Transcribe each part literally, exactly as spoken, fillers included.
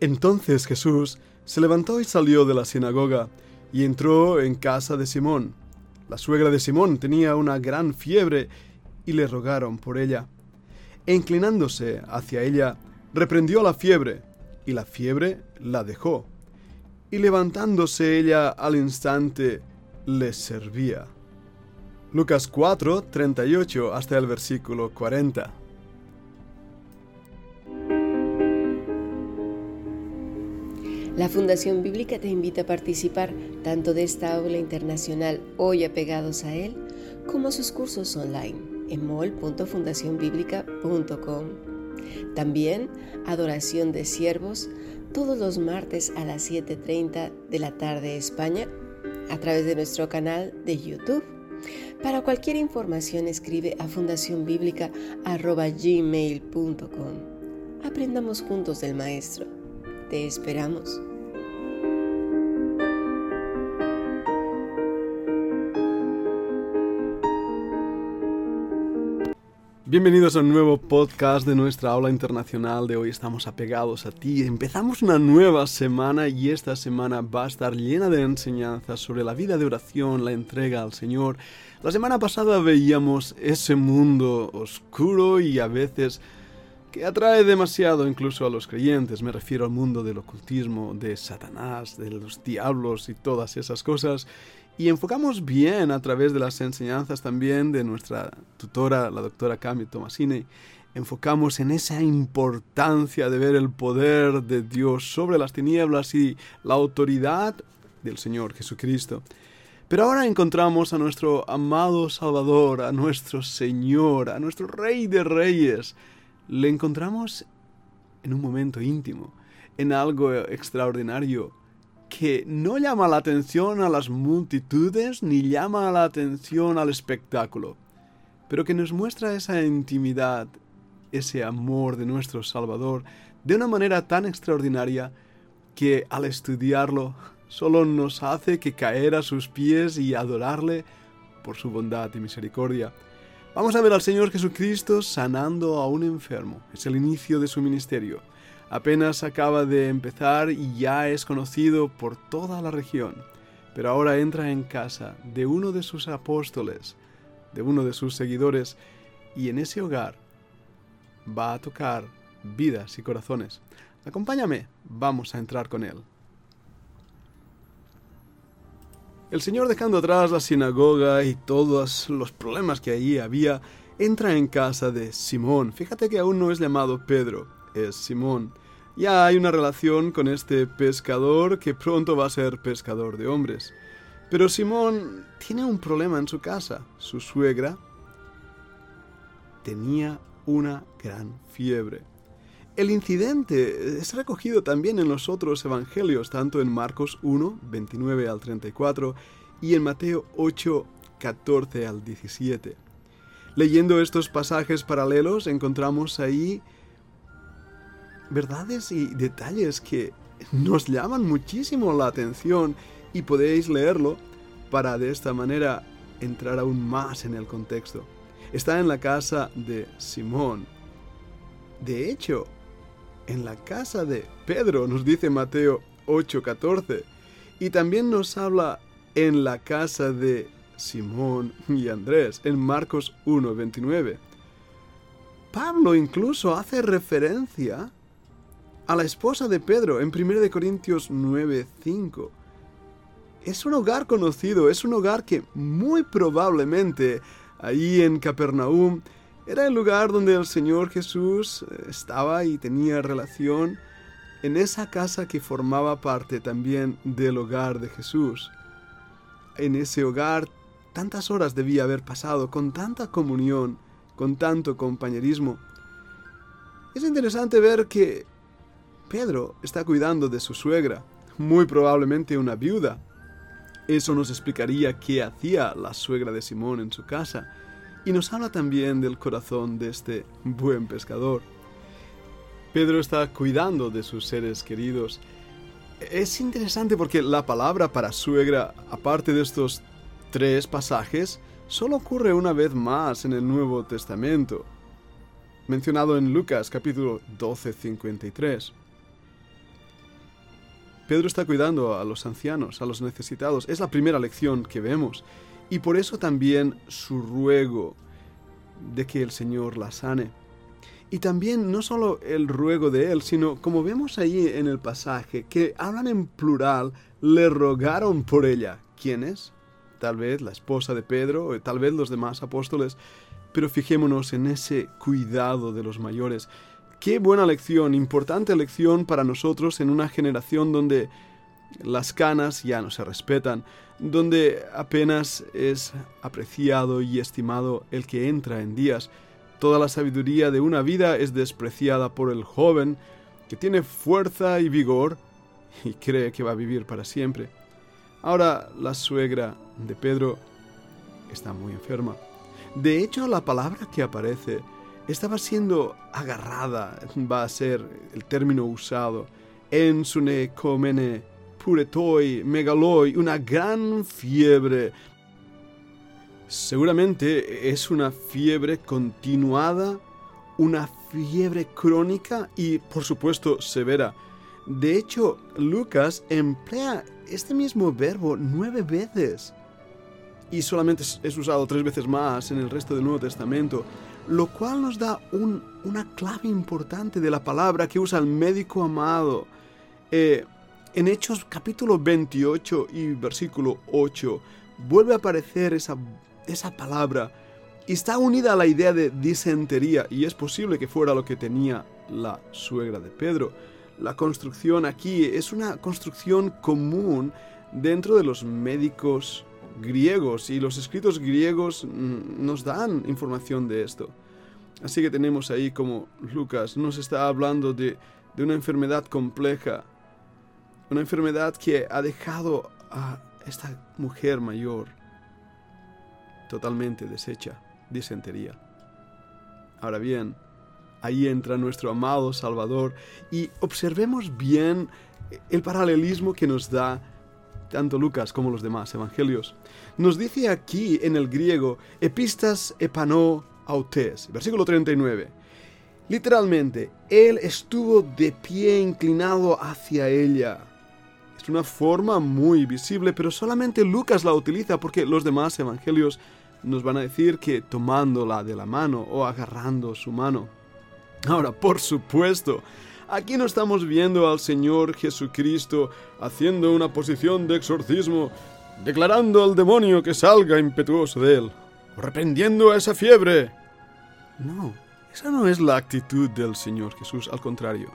Entonces Jesús se levantó y salió de la sinagoga, y entró en casa de Simón. La suegra de Simón tenía una gran fiebre, y le rogaron por ella. E inclinándose hacia ella, reprendió la fiebre, y la fiebre la dejó. Y levantándose ella al instante, les servía. Lucas cuatro, treinta y ocho hasta el versículo cuarenta. La Fundación Bíblica te invita a participar tanto de esta aula internacional Hoy Apegados a Él, como a sus cursos online en mol punto fundación bíblica punto com. También Adoración de Siervos, todos los martes a las siete y media de la tarde España, a través de nuestro canal de YouTube. Para cualquier información escribe a fundación bíblica arroba gmail punto com. Aprendamos juntos del Maestro. Te esperamos. Bienvenidos a un nuevo podcast de nuestra aula internacional de Hoy Estamos Apegados a Ti. Empezamos una nueva semana y esta semana va a estar llena de enseñanzas sobre la vida de oración, la entrega al Señor. La semana pasada veíamos ese mundo oscuro y a veces que atrae demasiado incluso a los creyentes. Me refiero al mundo del ocultismo, de Satanás, de los diablos y todas esas cosas. Y enfocamos bien a través de las enseñanzas también de nuestra tutora, la doctora Cami Tomasini. Enfocamos en esa importancia de ver el poder de Dios sobre las tinieblas y la autoridad del Señor Jesucristo. Pero ahora encontramos a nuestro amado Salvador, a nuestro Señor, a nuestro Rey de Reyes. Le encontramos en un momento íntimo, en algo extraordinario, que no llama la atención a las multitudes ni llama la atención al espectáculo, pero que nos muestra esa intimidad, ese amor de nuestro Salvador de una manera tan extraordinaria que al estudiarlo solo nos hace que caer a sus pies y adorarle por su bondad y misericordia. Vamos a ver al Señor Jesucristo sanando a un enfermo. Es el inicio de su ministerio. Apenas acaba de empezar y ya es conocido por toda la región. Pero ahora entra en casa de uno de sus apóstoles, de uno de sus seguidores, y en ese hogar va a tocar vidas y corazones. Acompáñame, vamos a entrar con él. El Señor, dejando atrás la sinagoga y todos los problemas que allí había, entra en casa de Simón. Fíjate que aún no es llamado Pedro. Es Simón. Ya hay una relación con este pescador que pronto va a ser pescador de hombres. Pero Simón tiene un problema en su casa. Su suegra tenía una gran fiebre. El incidente es recogido también en los otros evangelios, tanto en Marcos uno, veintinueve al treinta y cuatro, y en Mateo ocho, catorce al diecisiete. Leyendo estos pasajes paralelos encontramos ahí verdades y detalles que nos llaman muchísimo la atención y podéis leerlo para de esta manera entrar aún más en el contexto. Está en la casa de Simón. De hecho, en la casa de Pedro, nos dice Mateo ocho catorce, y también nos habla en la casa de Simón y Andrés, en Marcos uno veintinueve. Pablo incluso hace referencia a la esposa de Pedro en primera Corintios nueve cinco. Es un hogar conocido, es un hogar que muy probablemente ahí en Capernaum era el lugar donde el Señor Jesús estaba y tenía relación, en esa casa que formaba parte también del hogar de Jesús. En ese hogar tantas horas debía haber pasado, con tanta comunión, con tanto compañerismo. Es interesante ver que Pedro está cuidando de su suegra, muy probablemente una viuda. Eso nos explicaría qué hacía la suegra de Simón en su casa, y nos habla también del corazón de este buen pescador. Pedro está cuidando de sus seres queridos. Es interesante porque la palabra para suegra, aparte de estos tres pasajes, solo ocurre una vez más en el Nuevo Testamento, mencionado en Lucas capítulo doce cincuenta y tres. Pedro está cuidando a los ancianos, a los necesitados. Es la primera lección que vemos. Y por eso también su ruego de que el Señor la sane. Y también no solo el ruego de él, sino como vemos ahí en el pasaje, que hablan en plural, le rogaron por ella. ¿Quiénes? Tal vez la esposa de Pedro, o tal vez los demás apóstoles. Pero fijémonos en ese cuidado de los mayores. Qué buena lección, importante lección para nosotros en una generación donde las canas ya no se respetan, donde apenas es apreciado y estimado el que entra en días. Toda la sabiduría de una vida es despreciada por el joven que tiene fuerza y vigor y cree que va a vivir para siempre. Ahora, la suegra de Pedro está muy enferma. De hecho, la palabra que aparece estaba siendo agarrada, va a ser el término usado, ensune komene puretoi megaloi, una gran fiebre. Seguramente es una fiebre continuada, una fiebre crónica y, por supuesto, severa. De hecho, Lucas emplea este mismo verbo nueve veces y solamente es usado tres veces más en el resto del Nuevo Testamento, lo cual nos da un, una clave importante de la palabra que usa el médico amado. Eh, en Hechos capítulo veintiocho y versículo ocho vuelve a aparecer esa, esa palabra y está unida a la idea de disentería, y es posible que fuera lo que tenía la suegra de Pedro. La construcción aquí es una construcción común dentro de los médicos griegos, y los escritos griegos nos dan información de esto. Así que tenemos ahí como Lucas nos está hablando de, de una enfermedad compleja, una enfermedad que ha dejado a esta mujer mayor totalmente deshecha, disentería. Ahora bien, ahí entra nuestro amado Salvador y observemos bien el paralelismo que nos da tanto Lucas como los demás evangelios. Nos dice aquí en el griego, epistas epanó autés, versículo treinta y nueve. Literalmente, él estuvo de pie inclinado hacia ella. Es una forma muy visible, pero solamente Lucas la utiliza porque los demás evangelios nos van a decir que tomándola de la mano o agarrando su mano. Ahora, por supuesto, aquí no estamos viendo al Señor Jesucristo haciendo una posición de exorcismo, declarando al demonio que salga impetuoso de él, o reprendiendo a esa fiebre. No, esa no es la actitud del Señor Jesús, al contrario.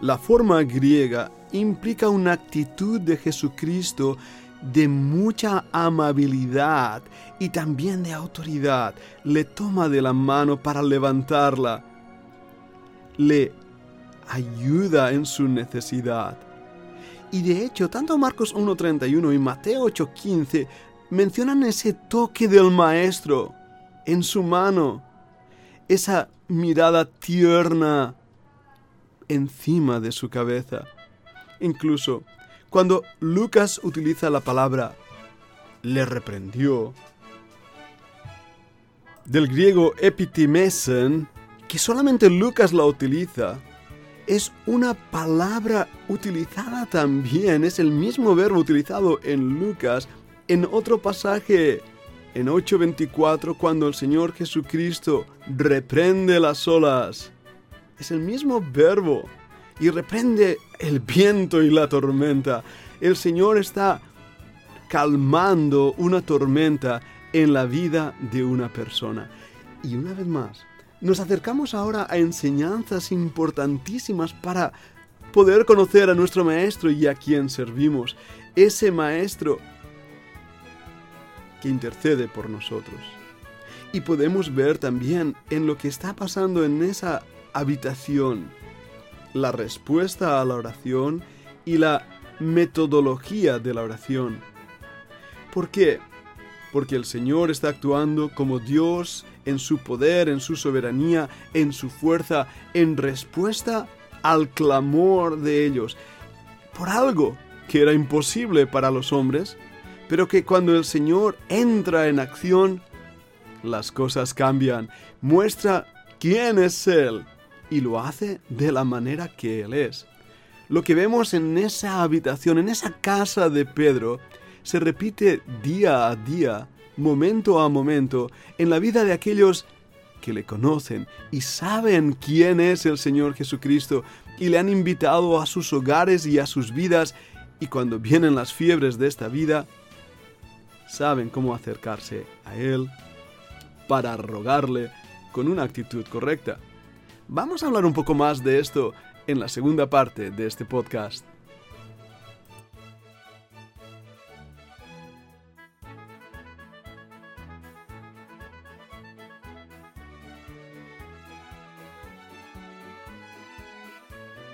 La forma griega implica una actitud de Jesucristo de mucha amabilidad y también de autoridad. Le toma de la mano para levantarla. Le ayuda en su necesidad. Y de hecho, tanto Marcos uno treinta y uno y Mateo ocho quince mencionan ese toque del Maestro en su mano, esa mirada tierna encima de su cabeza. Incluso cuando Lucas utiliza la palabra le reprendió, del griego epitimesen, que solamente Lucas la utiliza, es una palabra utilizada también, es el mismo verbo utilizado en Lucas en otro pasaje, en ocho veinticuatro, cuando el Señor Jesucristo reprende las olas. Es el mismo verbo y reprende el viento y la tormenta. El Señor está calmando una tormenta en la vida de una persona. Y una vez más, nos acercamos ahora a enseñanzas importantísimas para poder conocer a nuestro Maestro y a quien servimos. Ese Maestro que intercede por nosotros. Y podemos ver también en lo que está pasando en esa habitación, la respuesta a la oración y la metodología de la oración. ¿Por qué? Porque el Señor está actuando como Dios en su poder, en su soberanía, en su fuerza, en respuesta al clamor de ellos, por algo que era imposible para los hombres, pero que cuando el Señor entra en acción, las cosas cambian, muestra quién es Él y lo hace de la manera que Él es. Lo que vemos en esa habitación, en esa casa de Pedro, se repite día a día, momento a momento, en la vida de aquellos que le conocen y saben quién es el Señor Jesucristo y le han invitado a sus hogares y a sus vidas, y cuando vienen las fiebres de esta vida, saben cómo acercarse a Él para rogarle con una actitud correcta. Vamos a hablar un poco más de esto en la segunda parte de este podcast.